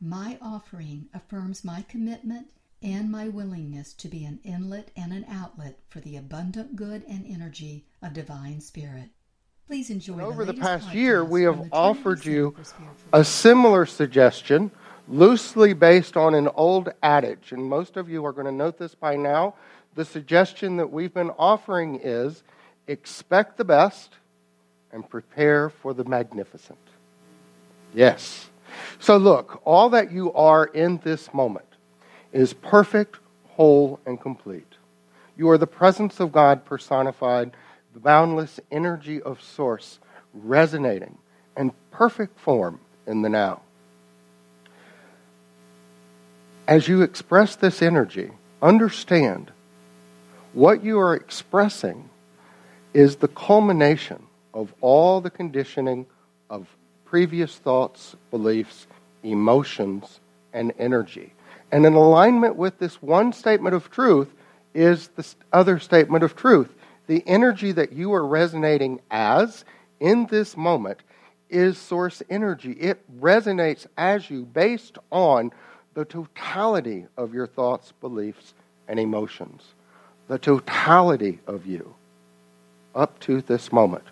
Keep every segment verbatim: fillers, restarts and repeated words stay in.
my offering affirms my commitment and my willingness to be an inlet and an outlet for the abundant good and energy of divine spirit. Please enjoy. Over the, the past year, we have offered you a similar suggestion, loosely based on an old adage, and most of you are going to note this by now. The suggestion that we've been offering is expect the best and prepare for the magnificent. Yes. So look, all that you are in this moment is perfect, whole, and complete. You are the presence of God personified, the boundless energy of source resonating in perfect form in the now. As you express this energy, understand what you are expressing is the culmination of all the conditioning of previous thoughts, beliefs, emotions, and energy. And in alignment with this one statement of truth is this other statement of truth. The energy that you are resonating as in this moment is source energy. It resonates as you based on the totality of your thoughts, beliefs, and emotions. The totality of you up to this moment,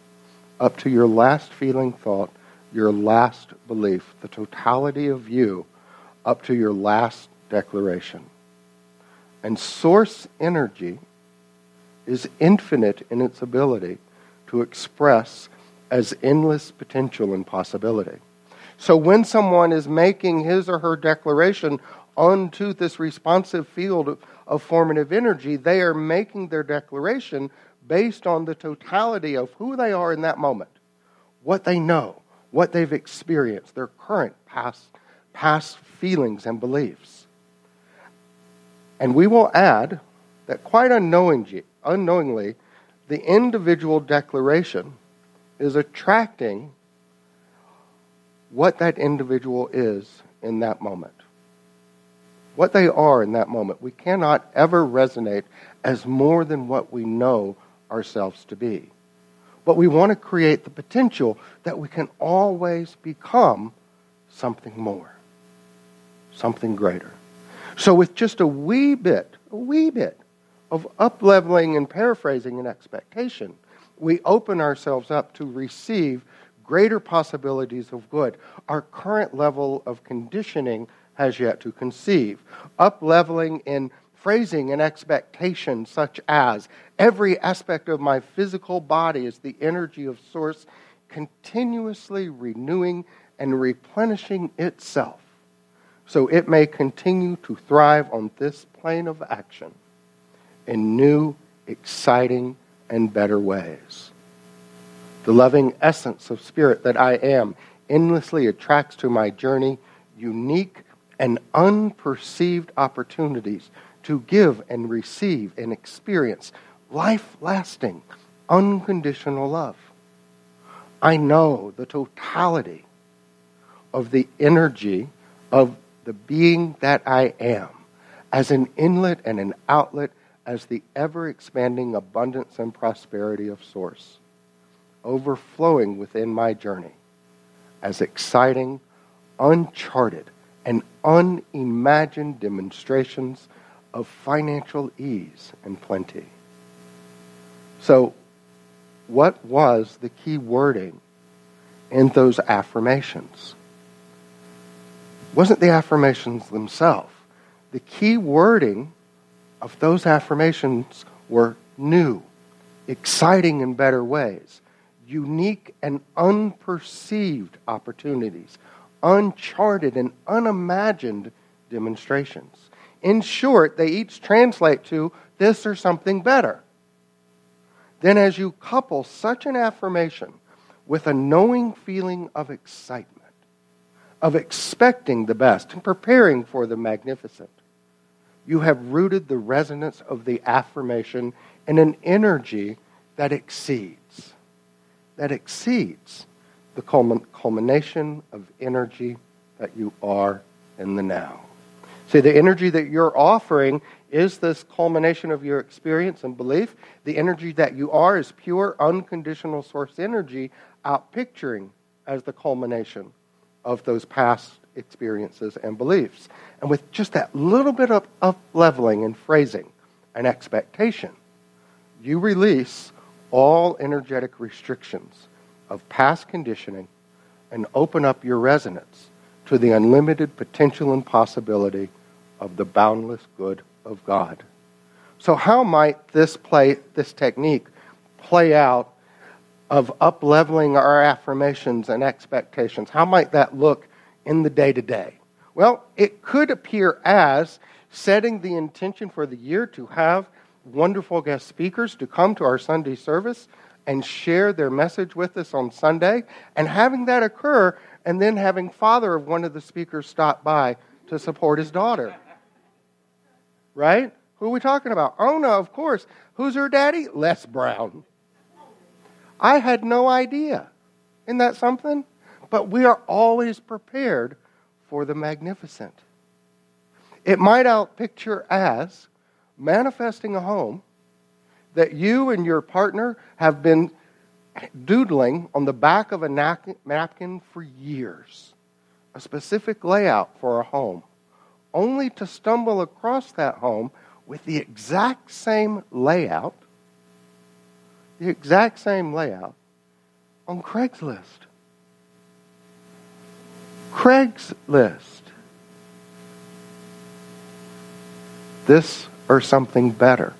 up to your last feeling, thought, your last belief, the totality of you up to your last declaration. And source energy is infinite in its ability to express as endless potential and possibility. So when someone is making his or her declaration onto this responsive field of, of formative energy, they are making their declaration based on the totality of who they are in that moment, what they know, what they've experienced, their current past, past feelings and beliefs. And we will add that quite unknowingly, the individual declaration is attracting what that individual is in that moment, what they are in that moment. We cannot ever resonate as more than what we know ourselves to be. But we want to create the potential that we can always become something more, something greater. So with just a wee bit, a wee bit of up-leveling and paraphrasing and expectation, we open ourselves up to receive greater possibilities of good. Our current level of conditioning has yet to conceive. Up-leveling in phrasing and expectation such as, every aspect of my physical body is the energy of source continuously renewing and replenishing itself, so it may continue to thrive on this plane of action in new, exciting, and better ways. The loving essence of spirit that I am endlessly attracts to my journey unique and unperceived opportunities to give and receive and experience life-lasting, unconditional love. I know the totality of the energy of the being that I am, as an inlet and an outlet, as the ever-expanding abundance and prosperity of source, overflowing within my journey, as exciting, uncharted, and unimagined demonstrations of financial ease and plenty. So, what was the key wording in those affirmations? Wasn't the affirmations themselves. The key wording of those affirmations were new, exciting in better ways, unique and unperceived opportunities, uncharted and unimagined demonstrations. In short, they each translate to this or something better. Then as you couple such an affirmation with a knowing feeling of excitement, of expecting the best and preparing for the magnificent. You have rooted the resonance of the affirmation in an energy that exceeds, that exceeds the culmination of energy that you are in the now. See, the energy that you're offering is this culmination of your experience and belief. The energy that you are is pure, unconditional source energy, outpicturing as the culmination of those past experiences and beliefs. And with just that little bit of up-leveling and phrasing and expectation, you release all energetic restrictions of past conditioning and open up your resonance to the unlimited potential and possibility of the boundless good of God. So how might this play, this technique play out of up-leveling our affirmations and expectations? How might that look in the day-to-day? Well, it could appear as setting the intention for the year to have wonderful guest speakers to come to our Sunday service and share their message with us on Sunday, and having that occur, and then having father of one of the speakers stop by to support his daughter. Right? Who are we talking about? Ona, of course. Who's her daddy? Les Brown. I had no idea. Isn't that something? But we are always prepared for the magnificent. It might out picture as manifesting a home that you and your partner have been doodling on the back of a napkin for years. A specific layout for a home, only to stumble across that home with the exact same layout, the exact same layout on Craigslist. Craigslist. This or something better.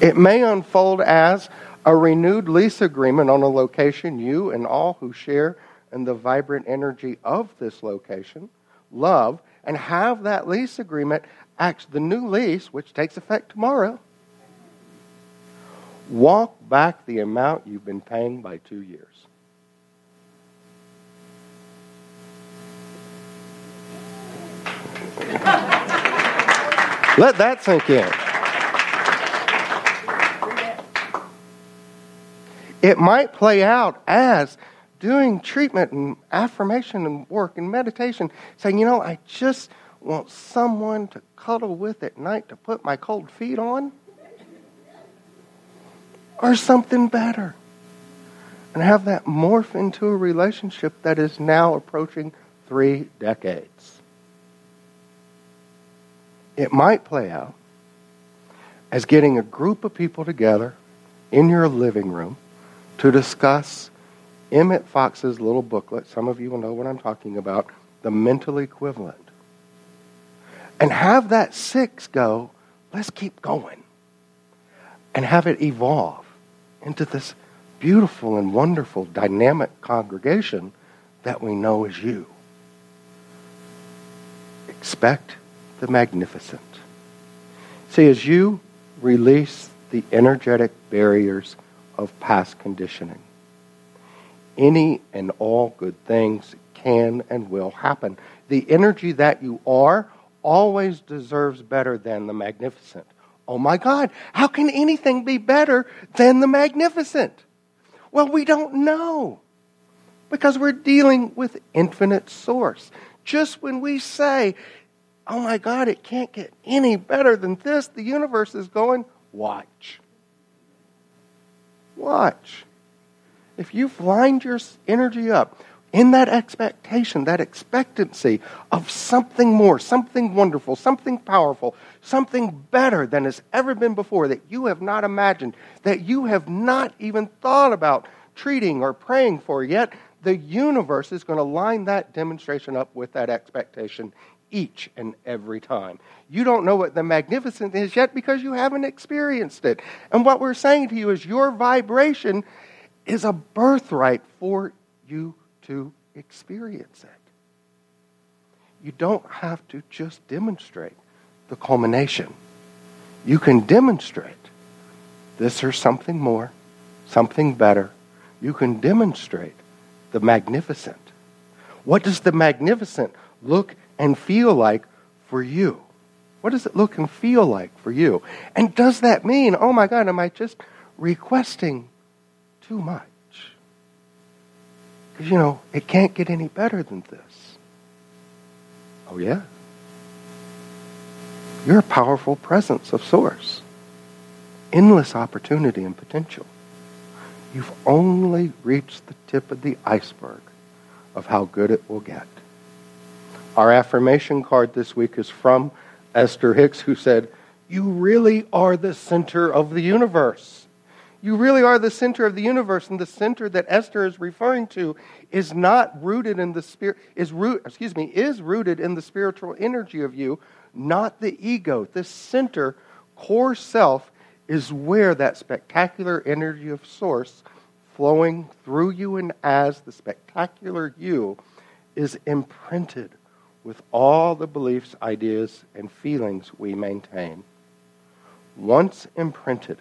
It may unfold as a renewed lease agreement on a location you and all who share in the vibrant energy of this location love, and have that lease agreement act the new lease, which takes effect tomorrow. Walk back the amount you've been paying by two years. Let that sink in. It might play out as doing treatment and affirmation and work and meditation, saying, you know, I just want someone to cuddle with at night to put my cold feet on. Or something better. And have that morph into a relationship that is now approaching three decades. It might play out as getting a group of people together in your living room to discuss Emmett Fox's little booklet, some of you will know what I'm talking about, The Mental Equivalent. And have that six go, let's keep going. And have it evolve into this beautiful and wonderful dynamic congregation that we know is you. Expect the magnificent. See, as you release the energetic barriers of past conditioning, any and all good things can and will happen. The energy that you are always deserves better than the magnificent. Oh my God, how can anything be better than the magnificent? Well, we don't know, because we're dealing with infinite source. Just when we say, oh my God, it can't get any better than this, the universe is going, watch. Watch. If you've lined your energy up in that expectation, that expectancy of something more, something wonderful, something powerful, something better than has ever been before that you have not imagined, that you have not even thought about treating or praying for yet, the universe is going to line that demonstration up with that expectation each and every time. You don't know what the magnificent is yet because you haven't experienced it. And what we're saying to you is your vibration is a birthright for you to experience it. You don't have to just demonstrate the culmination. You can demonstrate this or something more, something better. You can demonstrate the magnificent. What does the magnificent look and feel like for you? What does it look and feel like for you? And does that mean, oh my God, am I just requesting too much? Because, you know, it can't get any better than this. Oh yeah? You're a powerful presence of Source. Endless opportunity and potential. You've only reached the tip of the iceberg of how good it will get. Our affirmation card this week is from Esther Hicks, who said, you really are the center of the universe. You really are the center of the universe, and the center that Esther is referring to is not rooted in the spirit is root excuse me, is rooted in the spiritual energy of you, not the ego. This center, core self, is where that spectacular energy of Source flowing through you and as the spectacular you is imprinted with all the beliefs, ideas, and feelings we maintain. Once imprinted,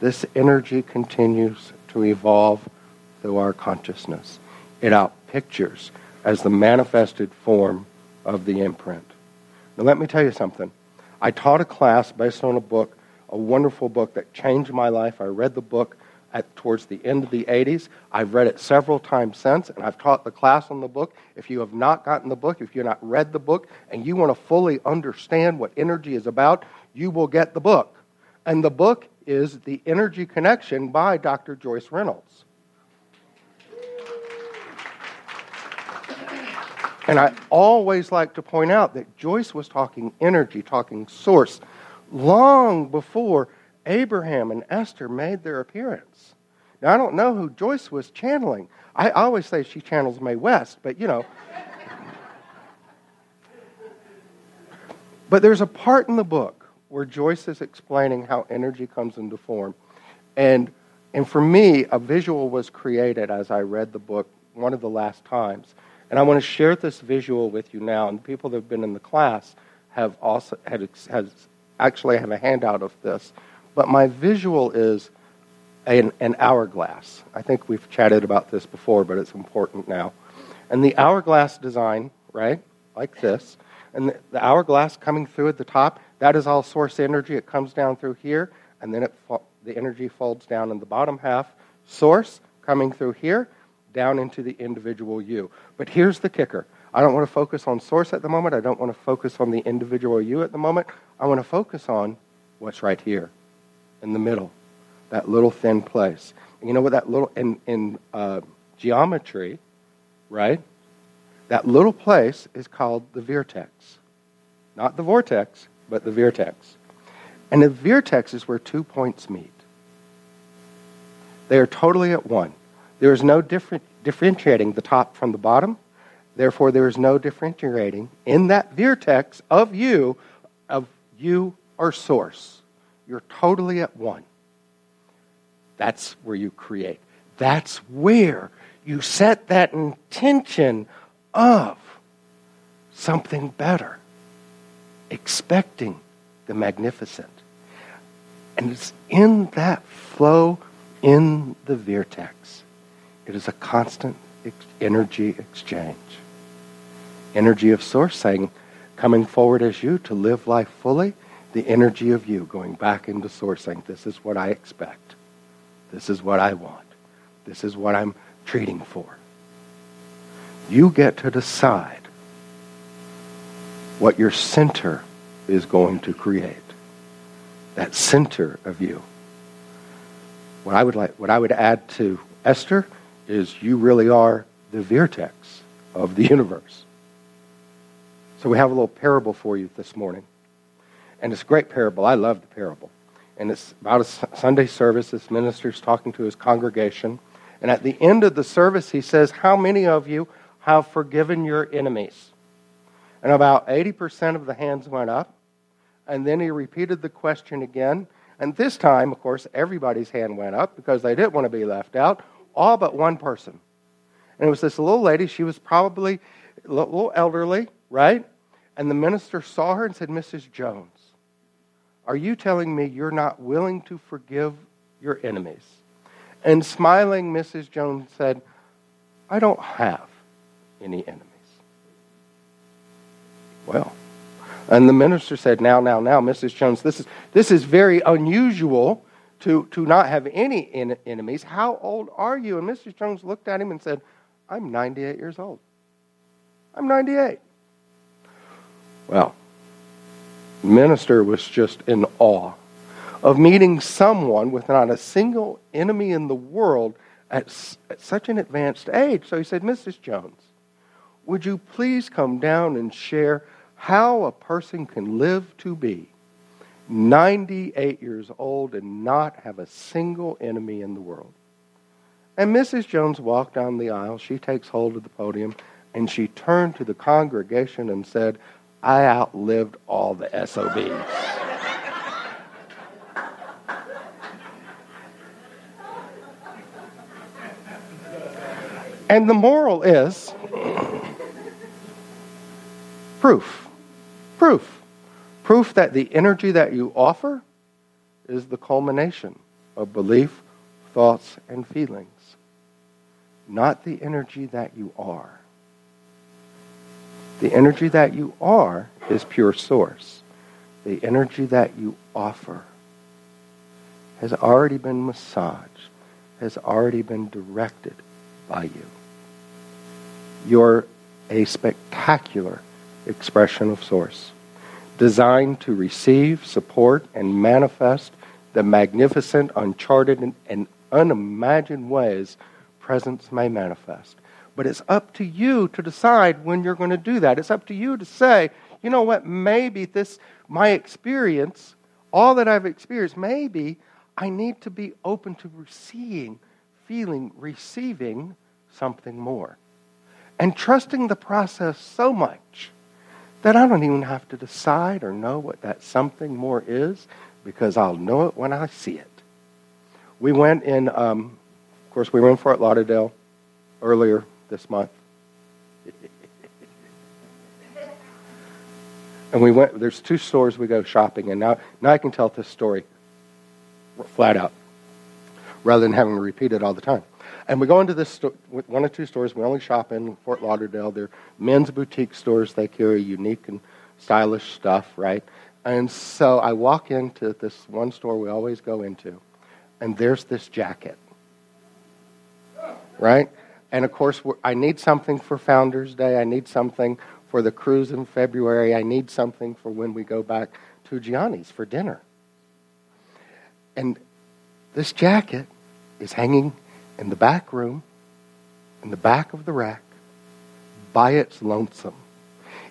this energy continues to evolve through our consciousness. It outpictures as the manifested form of the imprint. Now let me tell you something. I taught a class based on a book, a wonderful book that changed my life. I read the book at towards the end of the eighties. I've read it several times since, and I've taught the class on the book. If you have not gotten the book, if you've not read the book, and you want to fully understand what energy is about, you will get the book. And the book is The Energy Connection by Doctor Joyce Reynolds. And I always like to point out that Joyce was talking energy, talking Source, long before Abraham and Esther made their appearance. Now, I don't know who Joyce was channeling. I always say she channels Mae West, but you know. But there's a part in the book where Joyce is explaining how energy comes into form. And, and for me, a visual was created as I read the book one of the last times. And I want to share this visual with you now. And the people that have been in the class have also had, has actually have a handout of this. But my visual is an, an hourglass. I think we've chatted about this before, but it's important now. And the hourglass design, right, like this. And the, the hourglass coming through at the top, that is all Source energy. It comes down through here, and then it fo- the energy folds down in the bottom half. Source coming through here, down into the individual you. But here's the kicker. I don't want to focus on Source at the moment. I don't want to focus on the individual you at the moment. I want to focus on what's right here in the middle, that little thin place. And you know what that little, in, in uh, geometry, right, that little place is called the vertex. Not the vortex, but the vertex. And the vertex is where two points meet. They are totally at one. There is no different, differentiating the top from the bottom. Therefore, there is no differentiating in that vertex of you, of you or Source. You're totally at one. That's where you create. That's where you set that intention of something better, expecting the magnificent. And it's in that flow in the vertex. It is a constant ex- energy exchange. Energy of Source saying, coming forward as you to live life fully, the energy of you going back into Source saying, this is what I expect. This is what I want. This is what I'm treating for. You get to decide what your center is going to create. That center of you. What I would like, what I would add to Esther is you really are the vertex of the universe. So we have a little parable for you this morning. And it's a great parable. I love the parable. And it's about a Sunday service. This minister's talking to his congregation. And at the end of the service, he says, how many of you have forgiven your enemies? And about eighty percent of the hands went up. And then he repeated the question again. And this time, of course, everybody's hand went up because they didn't want to be left out. All but one person. And it was this little lady. She was probably a little elderly, right? And the minister saw her and said, Missus Jones, are you telling me you're not willing to forgive your enemies? And smiling, Missus Jones said, I don't have any enemies. Well, and the minister said, now, now, now, Missus Jones, this is this is very unusual to, to not have any in- enemies. How old are you? And Missus Jones looked at him and said, I'm ninety-eight years old. I'm ninety-eight. Well, the minister was just in awe of meeting someone with not a single enemy in the world at, s- at such an advanced age. So he said, Missus Jones, would you please come down and share how a person can live to be ninety-eight years old and not have a single enemy in the world? And Missus Jones walked down the aisle. She takes hold of the podium, and she turned to the congregation and said, I outlived all the S O Bs. And the moral is proof. Proof. Proof that the energy that you offer is the culmination of belief, thoughts, and feelings, not the energy that you are. The energy that you are is pure source. The energy that you offer has already been massaged, has already been directed by you. You're a spectacular expression of source, designed to receive, support, and manifest the magnificent, uncharted, and unimagined ways presence may manifest. But it's up to you to decide when you're going to do that. It's up to you to say, you know what, maybe this, my experience, all that I've experienced, maybe I need to be open to seeing, feeling, receiving something more. And trusting the process so much that I don't even have to decide or know what that something more is, because I'll know it when I see it. We went in, um, of course, we were in Fort Lauderdale earlier this month. And we went, there's two stores we go shopping in. Now, now I can tell this story flat out, rather than having to repeat it all the time. And we go into this sto- one or two stores. We only shop in Fort Lauderdale. They're men's boutique stores. They carry unique and stylish stuff, right? And so I walk into this one store we always go into, and there's this jacket, right? And, of course, we're, I need something for Founders Day. I need something for the cruise in February. I need something for when we go back to Gianni's for dinner. And this jacket is hanging in the back room, in the back of the rack, by its lonesome.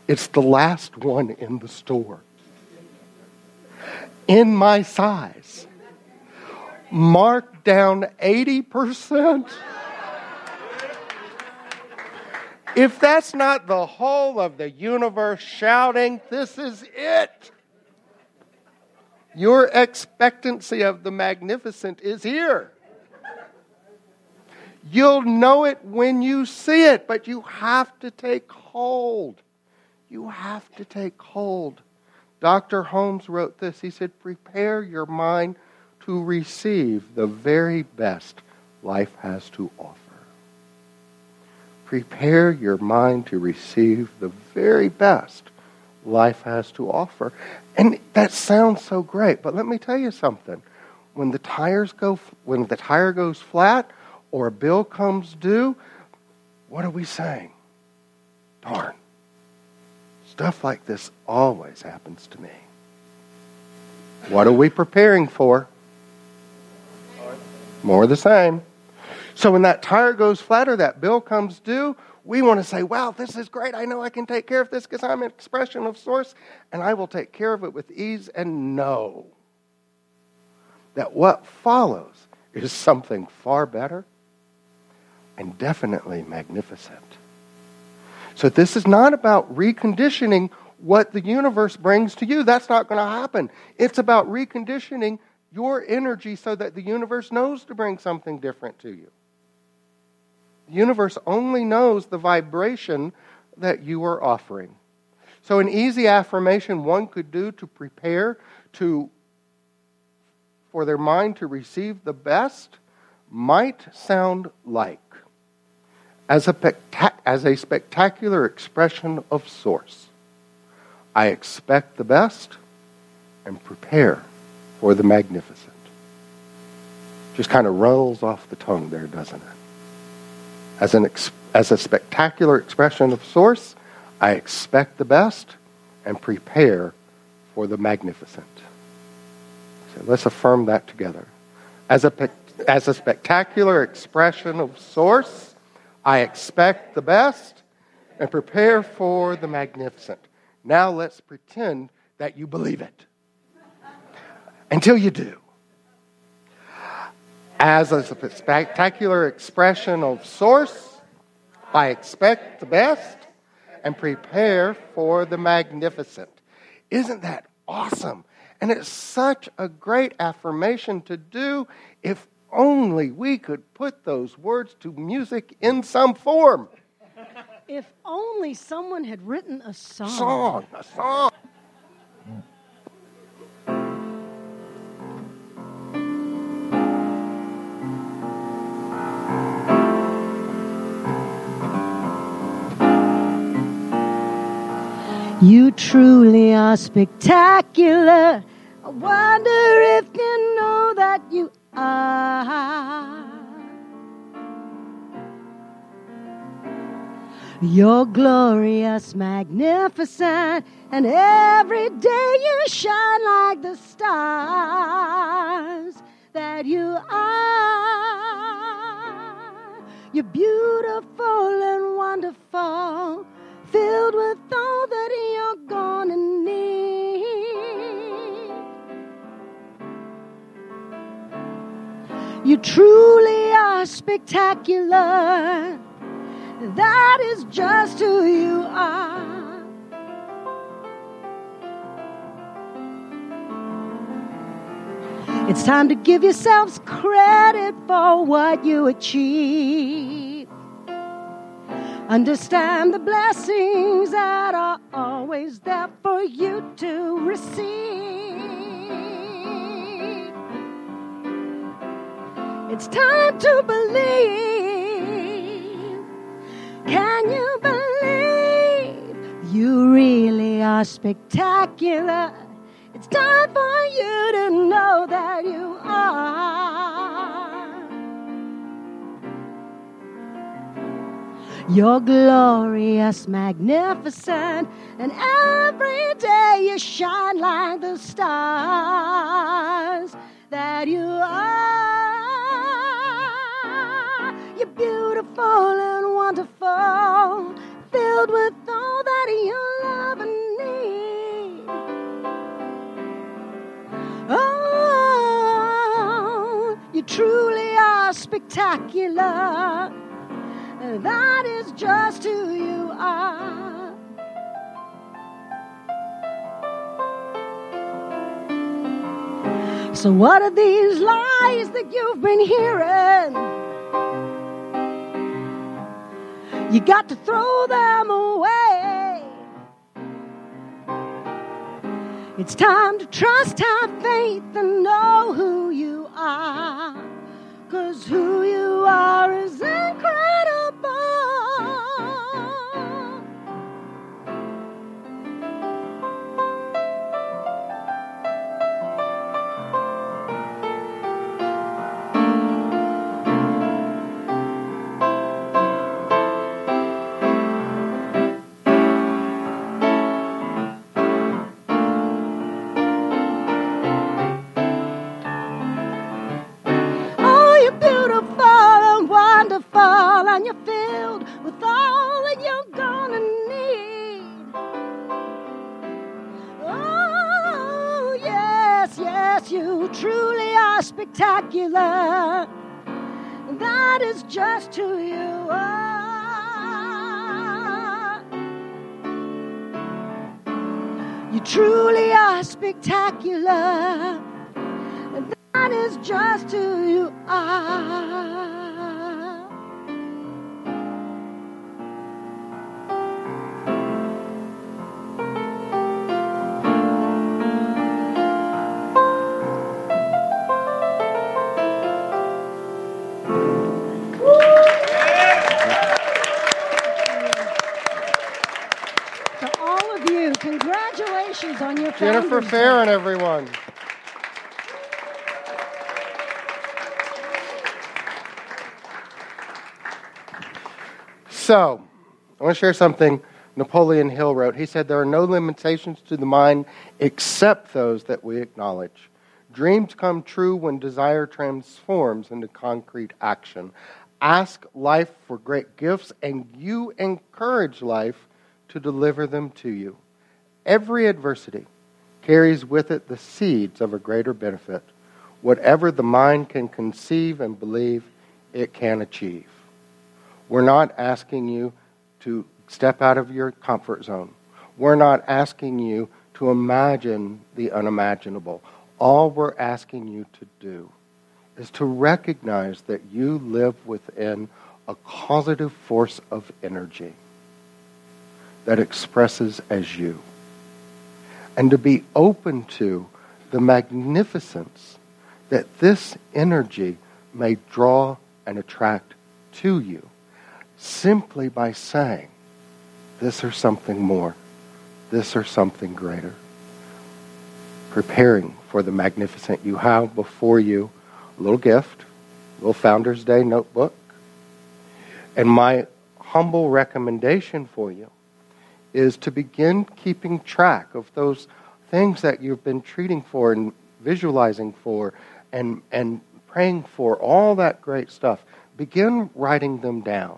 It's the last one in the store. In my size. Marked down eighty percent. If that's not the whole of the universe shouting, this is it. Your expectancy of the magnificent is here. You'll know it when you see it, but you have to take hold. You have to take hold. Doctor Holmes wrote this. He said, prepare your mind to receive the very best life has to offer. Prepare your mind to receive the very best life has to offer. And that sounds so great, but let me tell you something. When the tires go, when the tire goes flat or a bill comes due, what are we saying? Darn. Stuff like this always happens to me. What are we preparing for? More of the same. So when that tire goes flat or that bill comes due, we want to say, wow, this is great. I know I can take care of this because I'm an expression of source and I will take care of it with ease, and know that what follows is something far better and definitely magnificent. So this is not about reconditioning what the universe brings to you. That's not going to happen. It's about reconditioning your energy so that the universe knows to bring something different to you. The universe only knows the vibration that you are offering. So an easy affirmation one could do to prepare to for their mind to receive the best might sound like, as a, pectac- as a spectacular expression of Source. I expect the best and prepare for the magnificent. Just kind of rolls off the tongue there, doesn't it? As an ex- as a spectacular expression of Source, I expect the best and prepare for the magnificent. So let's affirm that together. As a pe- as a spectacular expression of Source, I expect the best and prepare for the magnificent. Now let's pretend that you believe it. Until you do. As a spectacular expression of Source, I expect the best and prepare for the magnificent. Isn't that awesome? And it's such a great affirmation to do if only we could put those words to music in some form. If only someone had written a song. Song, a song. You truly are spectacular. I wonder if you know that you are. You're glorious, magnificent, and every day you shine like the stars that you are. You're beautiful and wonderful, filled with all that you're gonna need. You truly are spectacular. That is just who you are. It's time to give yourselves credit for what you achieve. Understand the blessings that are always there for you to receive. It's time to believe. Can you believe? You really are spectacular. It's time for you to know that you are. You're glorious, magnificent, and every day you shine like the stars that you are. You're beautiful and wonderful, filled with all that you love and need. Oh, you truly are spectacular. That is just who you are. So what are these lies that you've been hearing? You got to throw them away. It's time to trust, have faith, and know who you are. 'Cause who you are is incredible. And you're filled with all that you're gonna need. Oh, yes, yes, you truly are spectacular. That is just who you are. You truly are spectacular. That is just who you are. congratulations on your founding. Jennifer Farron, everyone. So, I want to share something Napoleon Hill wrote. He said, "There are no limitations to the mind except those that we acknowledge. Dreams come true when desire transforms into concrete action. Ask life for great gifts, and you encourage life to deliver them to you. Every adversity carries with it the seeds of a greater benefit. Whatever the mind can conceive and believe, it can achieve." We're not asking you to step out of your comfort zone. We're not asking you to imagine the unimaginable. All we're asking you to do is to recognize that you live within a causative force of energy that expresses as you, and to be open to the magnificence that this energy may draw and attract to you, simply by saying, this or something more, this or something greater, preparing for the magnificent you have before you. A little gift, a little Founders Day notebook. And my humble recommendation for you is to begin keeping track of those things that you've been treating for and visualizing for and, and praying for, all that great stuff. Begin writing them down.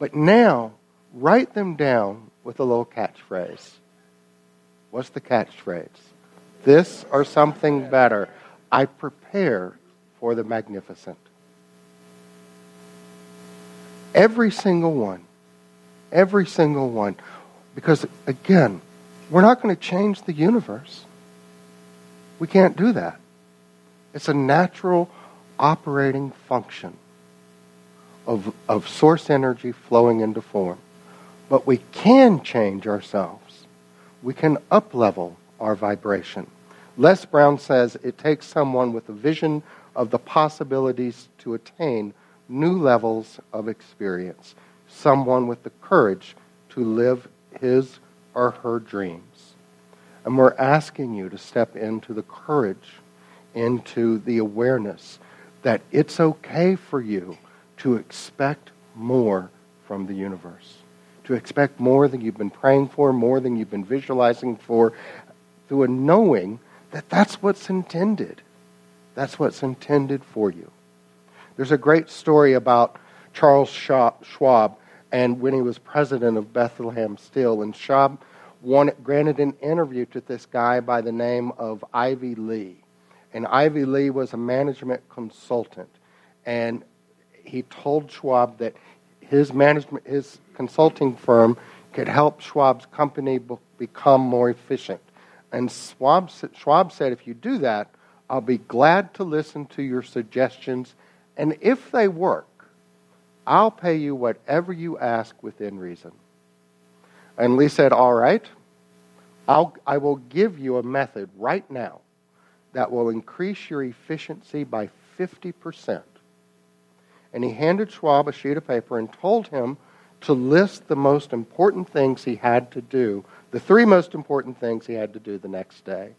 But now, write them down with a little catchphrase. What's the catchphrase? This or something better. I prepare for the magnificent. Every single one. Every single one. Because, again, we're not going to change the universe. We can't do that. It's a natural operating function of, of source energy flowing into form. But we can change ourselves. We can up-level our vibration. Les Brown says it takes someone with a vision of the possibilities to attain new levels of experience. Someone with the courage to live his or her dreams. And we're asking you to step into the courage, into the awareness that it's okay for you to expect more from the universe. To expect more than you've been praying for, more than you've been visualizing for, through a knowing that that's what's intended. That's what's intended for you. There's a great story about Charles Schwab and when he was president of Bethlehem Steel. And Schwab wanted, granted an interview to this guy by the name of Ivy Lee. And Ivy Lee was a management consultant. And he told Schwab that his management, his consulting firm could help Schwab's company become more efficient. And Schwab, Schwab said, if you do that, I'll be glad to listen to your suggestions, and if they work, I'll pay you whatever you ask within reason. And Lee said, all right, I'll, I will give you a method right now that will increase your efficiency by fifty percent. And he handed Schwab a sheet of paper and told him to list the most important things he had to do, the three most important things he had to do the next day,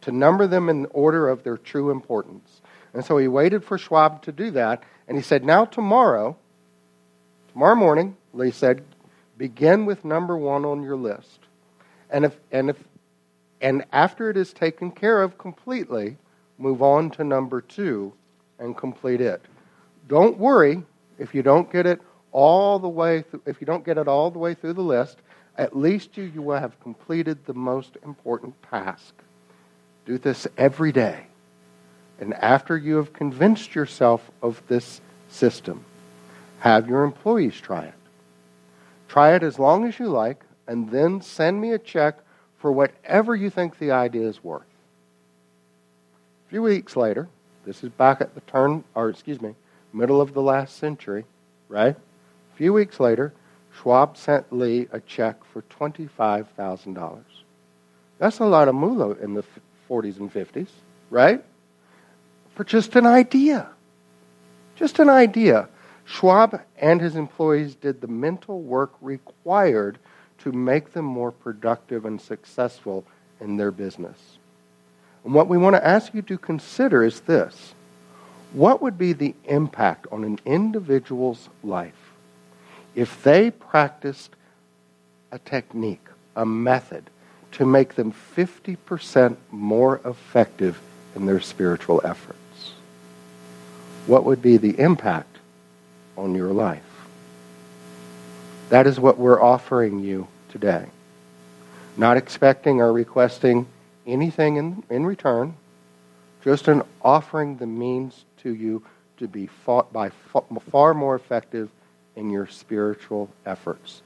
to number them in order of their true importance. And so he waited for Schwab to do that, and he said, now tomorrow, tomorrow morning, Lee said, begin with number one on your list. And if and if and after it is taken care of completely, move on to number two and complete it. Don't worry if you don't get it all the way through, if you don't get it all the way through the list, at least you, you will have completed the most important task. Do this every day. And after you have convinced yourself of this system, have your employees try it. Try it as long as you like, and then send me a check for whatever you think the idea is worth. A few weeks later, this is back at the turn, or excuse me, middle of the last century, right? A few weeks later, Schwab sent Lee a check for twenty-five thousand dollars. That's a lot of moolah in the forties and fifties, right? For just an idea. Just an idea. Schwab and his employees did the mental work required to make them more productive and successful in their business. And what we want to ask you to consider is this. What would be the impact on an individual's life if they practiced a technique, a method, to make them fifty percent more effective in their spiritual efforts? What would be the impact on your life? That is what we're offering you today. Not expecting or requesting anything in, in return, just in offering the means to you to be fought by far more effective in your spiritual efforts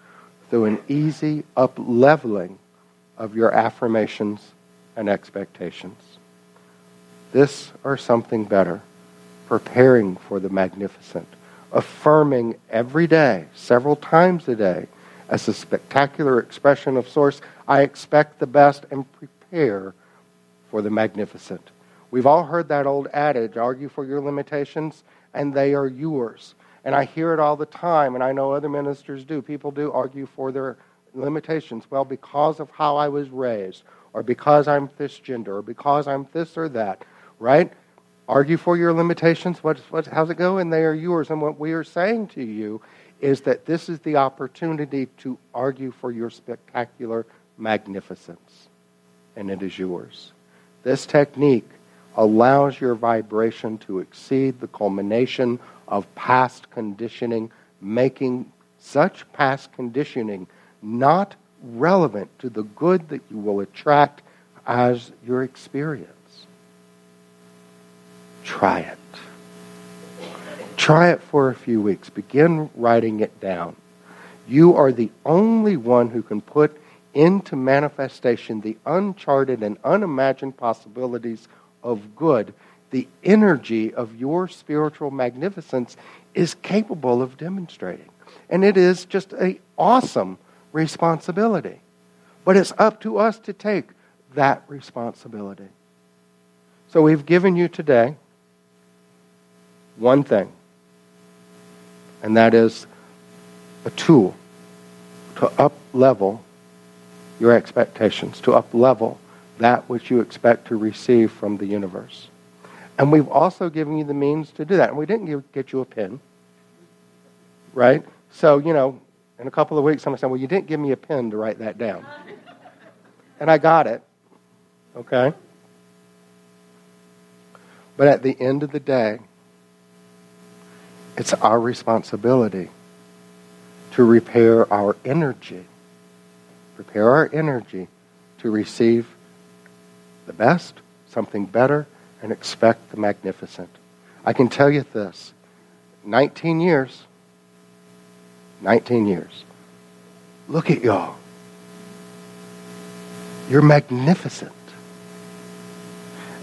through an easy up-leveling of your affirmations and expectations. This or something better, preparing for the magnificent, affirming every day, several times a day, as a spectacular expression of source, I expect the best and prepare for the magnificent. We've all heard that old adage, argue for your limitations, and they are yours. And I hear it all the time, and I know other ministers do. People do argue for their limitations. Well, because of how I was raised, or because I'm this gender, or because I'm this or that, right? Argue for your limitations. What's, what's, how's it go? And they are yours. And what we are saying to you is that this is the opportunity to argue for your spectacular magnificence, and it is yours. This technique allows your vibration to exceed the culmination of past conditioning, making such past conditioning not relevant to the good that you will attract as your experience. Try it. Try it for a few weeks. Begin writing it down. You are the only one who can put into manifestation the uncharted and unimagined possibilities of good. The energy of your spiritual magnificence is capable of demonstrating. And it is just an awesome responsibility. But it's up to us to take that responsibility. So we've given you today one thing. And that is a tool to up-level your expectations, to up-level that which you expect to receive from the universe. And we've also given you the means to do that. And we didn't give, get you a pen, right? So, you know, in a couple of weeks, someone said, well, you didn't give me a pen to write that down. And I got it, okay? But at the end of the day, it's our responsibility to repair our energy, prepare our energy to receive the best, something better, and expect the magnificent. I can tell you this, nineteen years, nineteen years, look at y'all. You're magnificent.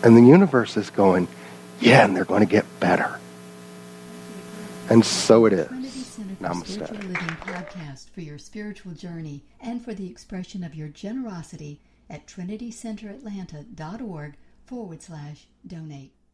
And the universe is going, yeah, and they're going to get better. And so it is. Trinity Center for Namaste. Spiritual Living podcast for your spiritual journey and for the expression of your generosity at trinity center atlanta dot org forward slash donate.